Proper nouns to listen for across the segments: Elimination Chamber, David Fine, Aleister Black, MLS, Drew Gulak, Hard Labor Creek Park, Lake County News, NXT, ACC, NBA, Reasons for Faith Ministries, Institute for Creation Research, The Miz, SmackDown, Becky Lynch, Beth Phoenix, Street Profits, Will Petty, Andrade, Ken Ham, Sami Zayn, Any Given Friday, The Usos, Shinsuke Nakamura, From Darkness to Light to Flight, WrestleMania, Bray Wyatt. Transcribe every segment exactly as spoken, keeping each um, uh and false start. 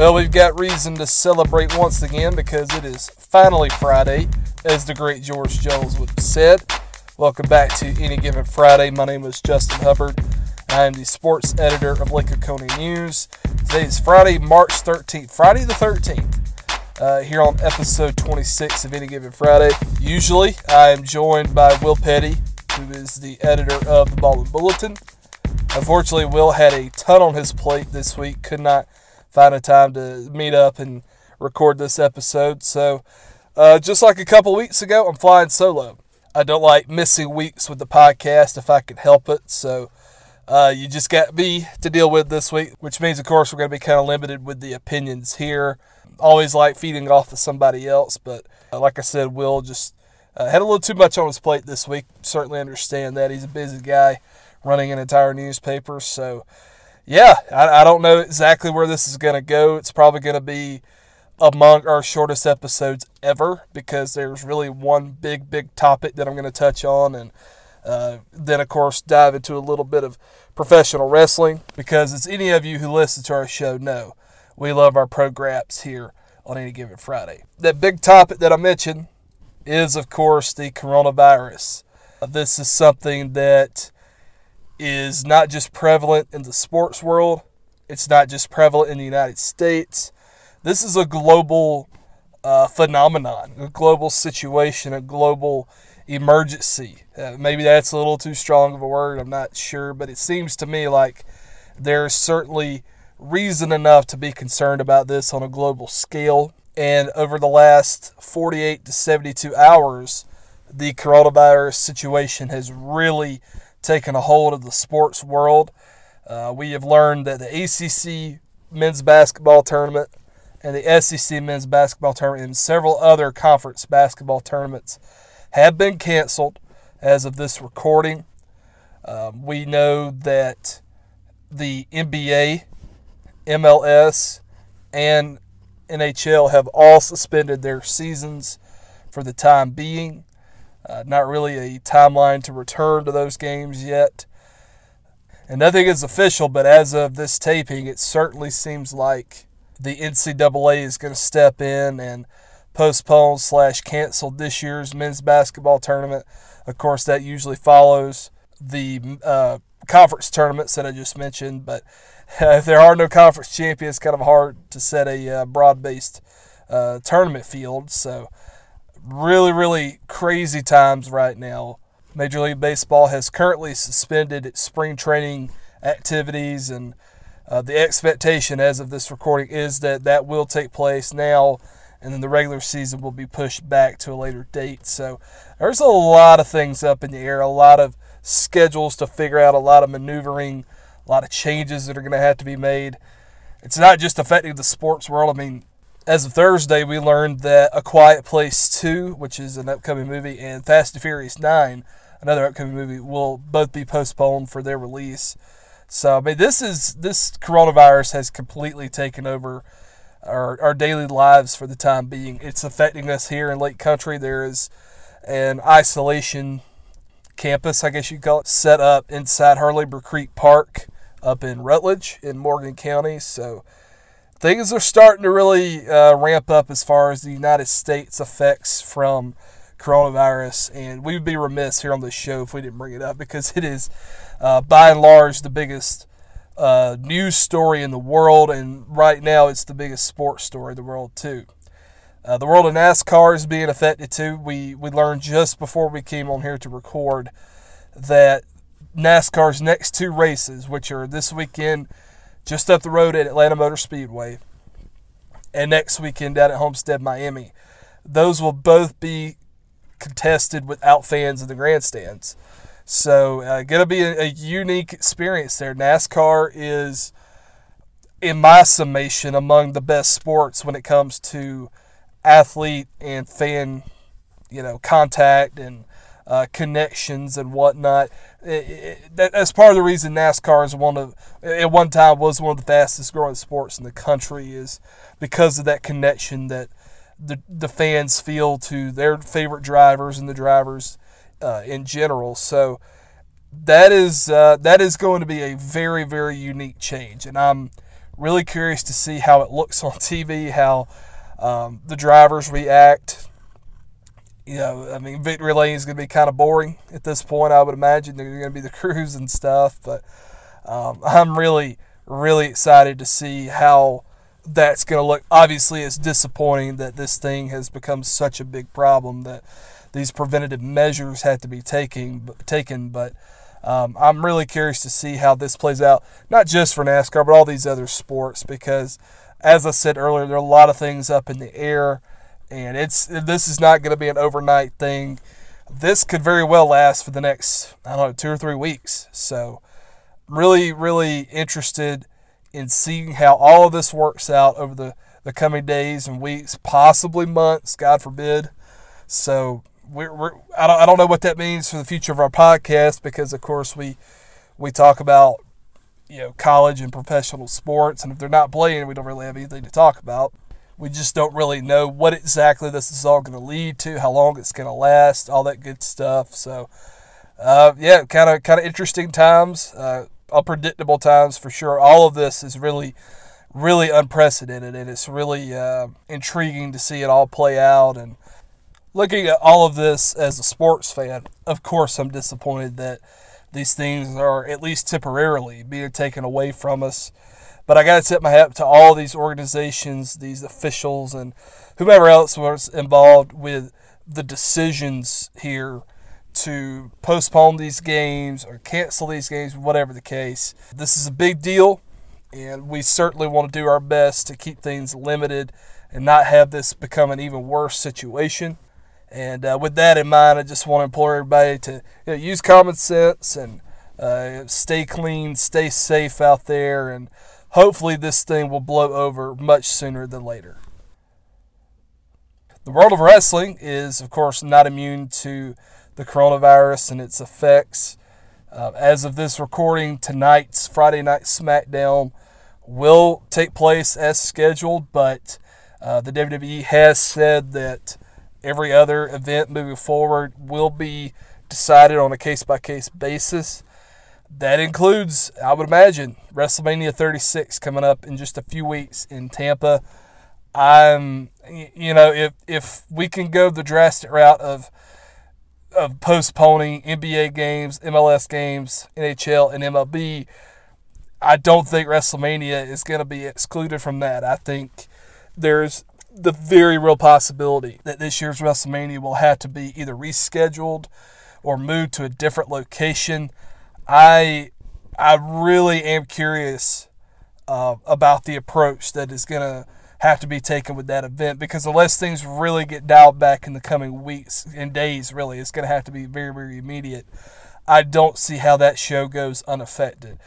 Well, we've got reason to celebrate once again because it is finally Friday, as the great George Jones would have said. Welcome back to Any Given Friday. My name is Justin Hubbard. I am the sports editor of Lake County News. Today is Friday, March thirteenth. Friday the thirteenth, uh, here on episode twenty-six of Any Given Friday. Usually, I am joined by Will Petty, who is the editor of the Ballin' Bulletin. Unfortunately, Will had a ton on his plate this week. Could not find a time to meet up and record this episode. So, uh, just like a couple weeks ago, I'm flying solo. I don't like missing weeks with the podcast if I can help it. So, uh, you just got me to deal with this week, which means, of course, we're going to be kind of limited with the opinions here. Always like feeding off to somebody else, but uh, like I said, Will just uh, had a little too much on his plate this week. Certainly understand that. He's a busy guy running an entire newspaper, so... Yeah, I, I don't know exactly where this is going to go. It's probably going to be among our shortest episodes ever because there's really one big, big topic that I'm going to touch on. And uh, then, of course, dive into a little bit of professional wrestling because, as any of you who listen to our show know, we love our programs here on Any Given Friday. That big topic that I mentioned is, of course, the coronavirus. This is something that is not just prevalent in the sports world. It's not just prevalent in the United States. This is a global uh, phenomenon, a global situation, a global emergency. Uh, maybe that's a little too strong of a word, I'm not sure, but it seems to me like there's certainly reason enough to be concerned about this on a global scale. And over the last forty-eight to seventy-two hours, the coronavirus situation has really taken a hold of the sports world. Uh, we have learned that the A C C men's basketball tournament and the S E C men's basketball tournament and several other conference basketball tournaments have been canceled as of this recording. Um, we know that the N B A, M L S, and N H L have all suspended their seasons for the time being. Uh, not really a timeline to return to those games yet. And nothing is official, but as of this taping, it certainly seems like the N C double A is going to step in and postpone slash cancel this year's men's basketball tournament. Of course, that usually follows the uh, conference tournaments that I just mentioned, but if there are no conference champions, it's kind of hard to set a uh, broad-based uh, tournament field, so... Really, really crazy times right now. Major League Baseball has currently suspended its spring training activities, and uh, the expectation as of this recording is that that will take place now, and then the regular season will be pushed back to a later date. So there's a lot of things up in the air, a lot of schedules to figure out, a lot of maneuvering, a lot of changes that are going to have to be made. It's not just affecting the sports world. I mean, as of Thursday, we learned that A Quiet Place two, which is an upcoming movie, and Fast and Furious nine, another upcoming movie, will both be postponed for their release. So, I mean, this is this coronavirus has completely taken over our, our daily lives for the time being. It's affecting us here in Lake Country. There is an isolation campus, I guess you'd call it, set up inside Hard Labor Creek Park up in Rutledge in Morgan County. So, things are starting to really uh, ramp up as far as the United States effects from coronavirus, and we'd be remiss here on this show if we didn't bring it up because it is, uh, by and large, the biggest uh, news story in the world, and right now it's the biggest sports story in the world, too. Uh, the world of NASCAR is being affected, too. We, we learned just before we came on here to record that NASCAR's next two races, which are this weekend, just up the road at Atlanta Motor Speedway, and next weekend down at Homestead, Miami. Those will both be contested without fans in the grandstands. So, uh, going to be a, a unique experience there. NASCAR is, in my summation, among the best sports when it comes to athlete and fan, you know, contact and Uh, connections and whatnot. It, it, that, that's part of the reason NASCAR is one of, at one time, was one of the fastest growing sports in the country is because of that connection that the the fans feel to their favorite drivers and the drivers uh, in general. So that is uh, that is going to be a very, very unique change, and I'm Really curious to see how it looks on T V, how um, the drivers react. You know, I mean, victory lane is going to be kind of boring at this point. I would imagine they're going to be the crews and stuff, but um, I'm really, really excited to see how that's going to look. Obviously, it's disappointing that this thing has become such a big problem that these preventative measures had to be taking, taken, but um, I'm really curious to see how this plays out, not just for NASCAR, but all these other sports, because as I said earlier, there are a lot of things up in the air. And it's this is not going to be an overnight thing. This could very well last for the next, I don't know, two or three weeks. So I'm really, really interested in seeing how all of this works out over the, the coming days and weeks, possibly months, God forbid. So we're, we're I, don't, I don't know what that means for the future of our podcast because, of course, we we talk about you know college and professional sports. And if they're not playing, we don't really have anything to talk about. We just don't really know what exactly this is all going to lead to, how long it's going to last, all that good stuff. So, uh, yeah, kind of kind of interesting times, uh, unpredictable times for sure. All of this is really, really unprecedented, and it's really uh, intriguing to see it all play out. And looking at all of this as a sports fan, of course I'm disappointed that these things are at least temporarily being taken away from us. But I got to tip my hat to all these organizations, these officials, and whomever else was involved with the decisions here to postpone these games or cancel these games, whatever the case. This is a big deal, and we certainly want to do our best to keep things limited and not have this become an even worse situation. And uh, with that in mind, I just want to implore everybody to you know, use common sense and uh, stay clean, stay safe out there, and hopefully this thing will blow over much sooner than later. The world of wrestling is, of course, not immune to the coronavirus and its effects. Uh, as of this recording, tonight's Friday Night SmackDown will take place as scheduled, but uh, the W W E has said that every other event moving forward will be decided on a case-by-case basis. That includes, I would imagine, WrestleMania thirty-six coming up in just a few weeks in Tampa. I'm, you know, if if we can go the drastic route of of postponing N B A games, M L S games, N H L, and M L B, I don't think WrestleMania is going to be excluded from that. I think there's the very real possibility that this year's WrestleMania will have to be either rescheduled or moved to a different location. I I really am curious uh, about the approach that is going to have to be taken with that event, because unless things really get dialed back in the coming weeks and days, really, it's going to have to be very, very immediate. I don't see how that show goes unaffected.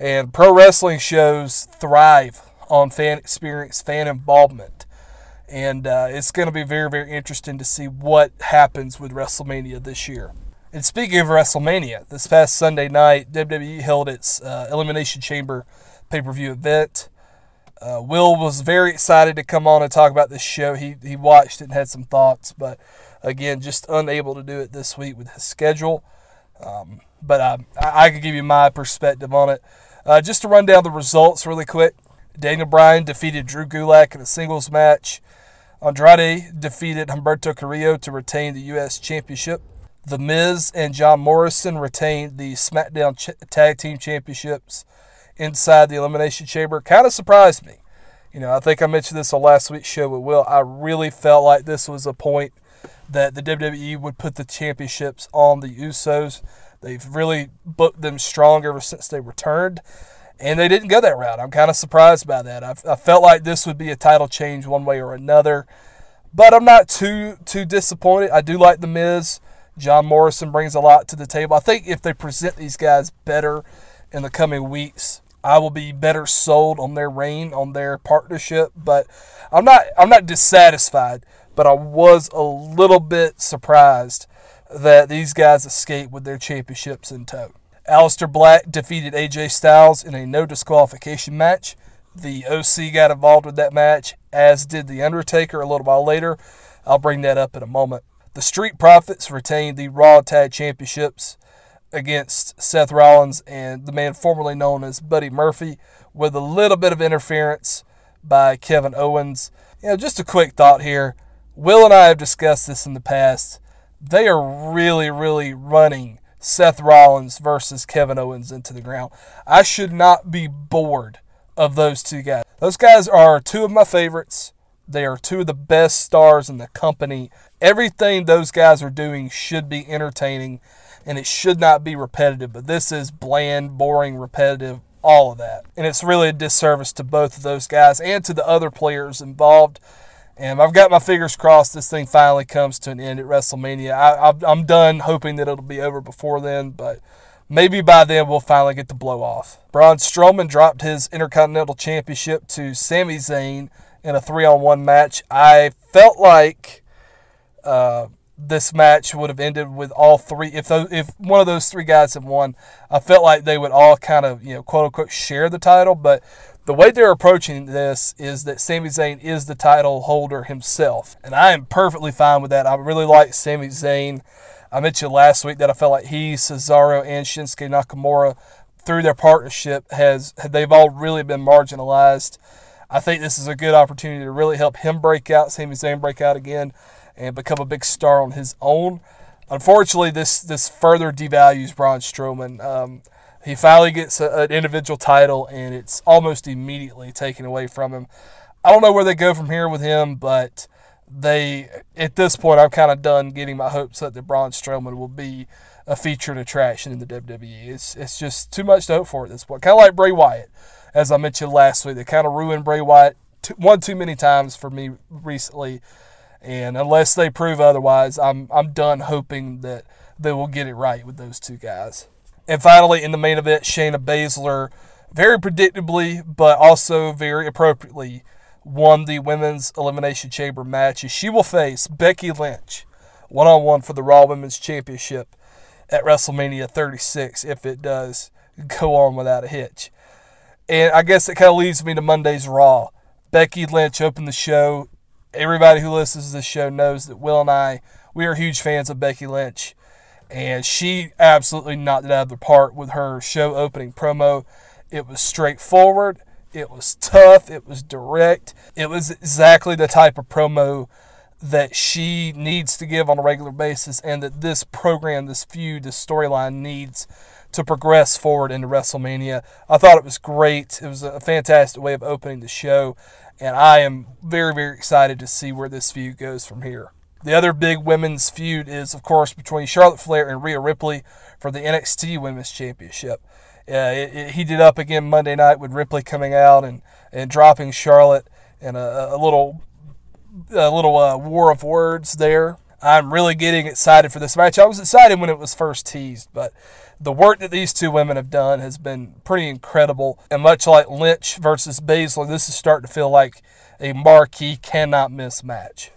And pro wrestling shows thrive on fan experience, fan involvement. And uh, it's going to be very, very interesting to see what happens with WrestleMania this year. And speaking of WrestleMania, this past Sunday night, W W E held its uh, Elimination Chamber pay-per-view event. Uh, Will was very excited to come on and talk about this show. He he watched it and had some thoughts, but again, just unable to do it this week with his schedule. Um, but I, I can give you my perspective on it. Uh, just to run down the results really quick, Daniel Bryan defeated Drew Gulak in a singles match. Andrade defeated Humberto Carrillo to retain the U S Championship. The Miz and John Morrison retained the SmackDown ch- Tag Team Championships inside the Elimination Chamber. Kind of surprised me. You know, I think I mentioned this on last week's show with Will. I really felt like this was a point that the W W E would put the championships on the Usos. They've really booked them strong ever since they returned, and they didn't go that route. I'm kind of surprised by that. I, I felt like this would be a title change one way or another, but I'm not too too disappointed. I do like The Miz. John Morrison brings a lot to the table. I think if they present these guys better in the coming weeks, I will be better sold on their reign, on their partnership. But I'm not I'm not dissatisfied, but I was a little bit surprised that these guys escaped with their championships in tow. Aleister Black defeated A J Styles in a no disqualification match. The O C got involved with that match, as did The Undertaker a little while later. I'll bring that up in a moment. The Street Profits retained the Raw Tag Championships against Seth Rollins and the man formerly known as Buddy Murphy, with a little bit of interference by Kevin Owens. You know, just a quick thought here. Will and I have discussed this in the past. They are really, really running Seth Rollins versus Kevin Owens into the ground. I should not be bored of those two guys. Those guys are two of my favorites. They are two of the best stars in the company. Everything those guys are doing should be entertaining, and it should not be repetitive. But this is bland, boring, repetitive, all of that. And it's really a disservice to both of those guys and to the other players involved. And I've got my fingers crossed this thing finally comes to an end at WrestleMania. I, I've, I'm done hoping that it'll be over before then, but maybe by then we'll finally get the blow off. Braun Strowman dropped his Intercontinental Championship to Sami Zayn in a three on one match. I felt like uh, this match would have ended with all three. If those, if one of those three guys had won, I felt like they would all kind of, you know, quote unquote, share the title. But the way they're approaching this is that Sami Zayn is the title holder himself. And I am perfectly fine with that. I really like Sami Zayn. I mentioned last week that I felt like he, Cesaro, and Shinsuke Nakamura, through their partnership, has they've all really been marginalized. I think this is a good opportunity to really help him break out, Sami Zayn break out again, and become a big star on his own. Unfortunately, this, this further devalues Braun Strowman. Um, He finally gets a, an individual title, and it's almost immediately taken away from him. I don't know where they go from here with him, but they, at this point, I'm kind of done getting my hopes up that Braun Strowman will be a featured attraction in the W W E. It's it's just too much to hope for at this point. Kind of like Bray Wyatt, as I mentioned last week. They kind of ruined Bray Wyatt too, one too many times for me recently, and unless they prove otherwise, I'm I'm done hoping that they will get it right with those two guys. And finally, in the main event, Shayna Baszler, very predictably, but also very appropriately, won the Women's Elimination Chamber match. She will face Becky Lynch one on one for the Raw Women's Championship at WrestleMania thirty-six, if it does go on without a hitch. And I guess it kind of leads me to Monday's Raw. Becky Lynch opened the show. Everybody who listens to this show knows that Will and I, we are huge fans of Becky Lynch. And she absolutely knocked it out of the park with her show opening promo. It was straightforward. It was tough. It was direct. It was exactly the type of promo that she needs to give on a regular basis, and that this program, this feud, this storyline needs to progress forward into WrestleMania. I thought it was great. It was a fantastic way of opening the show. And I am very, very excited to see where this feud goes from here. The other big women's feud is, of course, between Charlotte Flair and Rhea Ripley for the N X T Women's Championship. Uh, it, it heated up again Monday night with Ripley coming out and, and dropping Charlotte in a, a little, a little uh, war of words there. I'm really getting excited for this match. I was excited when it was first teased, but the work that these two women have done has been pretty incredible. And much like Lynch versus Baszler, this is starting to feel like a marquee cannot-miss match.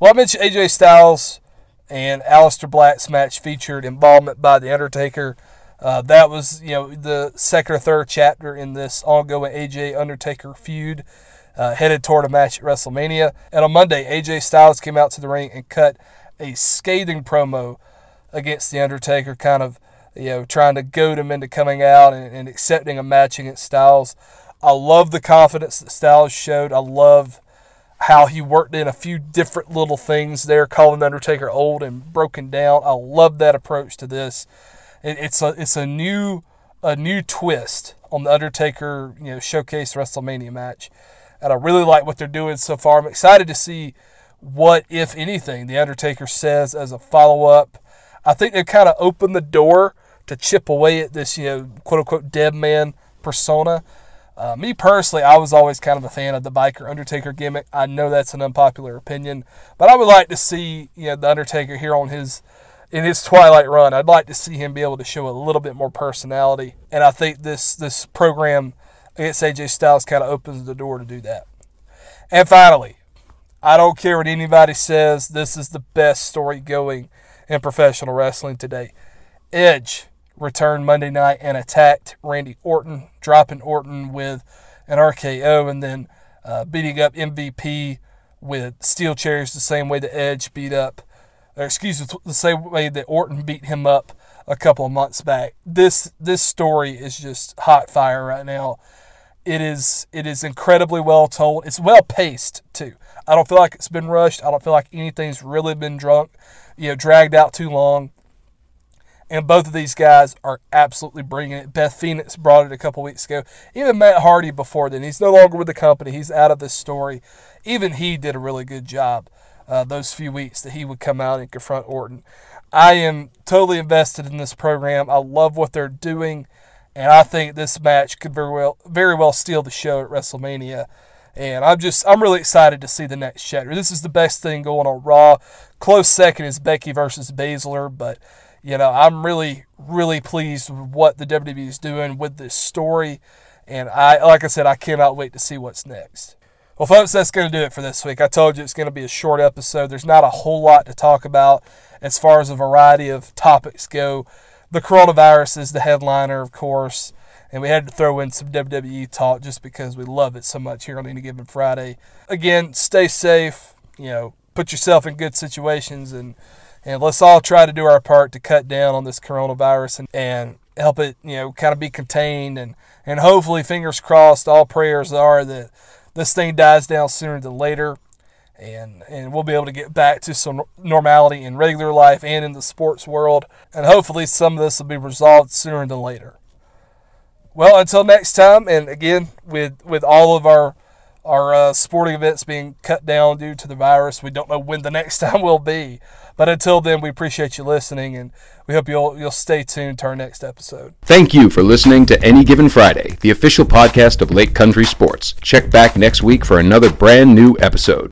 Well, I mentioned A J Styles and Aleister Black's match featured involvement by The Undertaker. Uh, that was, you know, the second or third chapter in this ongoing A J Undertaker feud, uh, headed toward a match at WrestleMania. And on Monday, A J Styles came out to the ring and cut a scathing promo against The Undertaker, kind of, you know, trying to goad him into coming out and, and accepting a match against Styles. I love the confidence that Styles showed. I love how he worked in a few different little things there, calling The Undertaker old and broken down. I love that approach to this. It, it's a it's a new a new twist on The Undertaker, you know, showcase WrestleMania match, and I really like what they're doing so far. I'm excited to see what, if anything, The Undertaker says as a follow up. I think they've kind of opened the door to chip away at this, you know, quote unquote, dead man persona. Uh, me personally, I was always kind of a fan of the biker Undertaker gimmick. I know that's an unpopular opinion, but I would like to see, you know, the Undertaker here on his in his twilight run. I'd like to see him be able to show a little bit more personality, and I think this this program against A J Styles kind of opens the door to do that. And finally, I don't care what anybody says. This is the best story going in professional wrestling today. Edge returned Monday night and attacked Randy Orton, dropping Orton with an R K O, and then uh, beating up M V P with steel chairs the same way that Edge beat up, or excuse me, the same way that Orton beat him up a couple of months back. This this story is just hot fire right now. It is it is incredibly well told. It's well paced too. I don't feel like it's been rushed. I don't feel like anything's really been drunk, you know, dragged out too long. And both of these guys are absolutely bringing it. Beth Phoenix brought it a couple weeks ago. Even Matt Hardy before then. He's no longer with the company. He's out of this story. Even he did a really good job uh, those few weeks that he would come out and confront Orton. I am totally invested in this program. I love what they're doing. And I think this match could very well, very well steal the show at WrestleMania. And I'm just, I'm really excited to see the next chapter. This is the best thing going on Raw. Close second is Becky versus Baszler, but... You know, I'm really, really pleased with what the W W E is doing with this story. And I, like I said, I cannot wait to see what's next. Well, folks, that's going to do it for this week. I told you it's going to be a short episode. There's not a whole lot to talk about as far as a variety of topics go. The coronavirus is the headliner, of course. And we had to throw in some W W E talk just because we love it so much here on Any Given Friday. Again, stay safe. You know, put yourself in good situations and... And let's all try to do our part to cut down on this coronavirus and, and help it, you know, kind of be contained. And, and hopefully, fingers crossed, all prayers are that this thing dies down sooner than later. And, and we'll be able to get back to some normality in regular life and in the sports world. And hopefully some of this will be resolved sooner than later. Well, until next time, and again, with, with all of our, our uh, sporting events being cut down due to the virus, we don't know when the next time will be. But until then, we appreciate you listening, and we hope you'll you'll stay tuned to our next episode. Thank you for listening to Any Given Friday, the official podcast of Lake Country Sports. Check back next week for another brand new episode.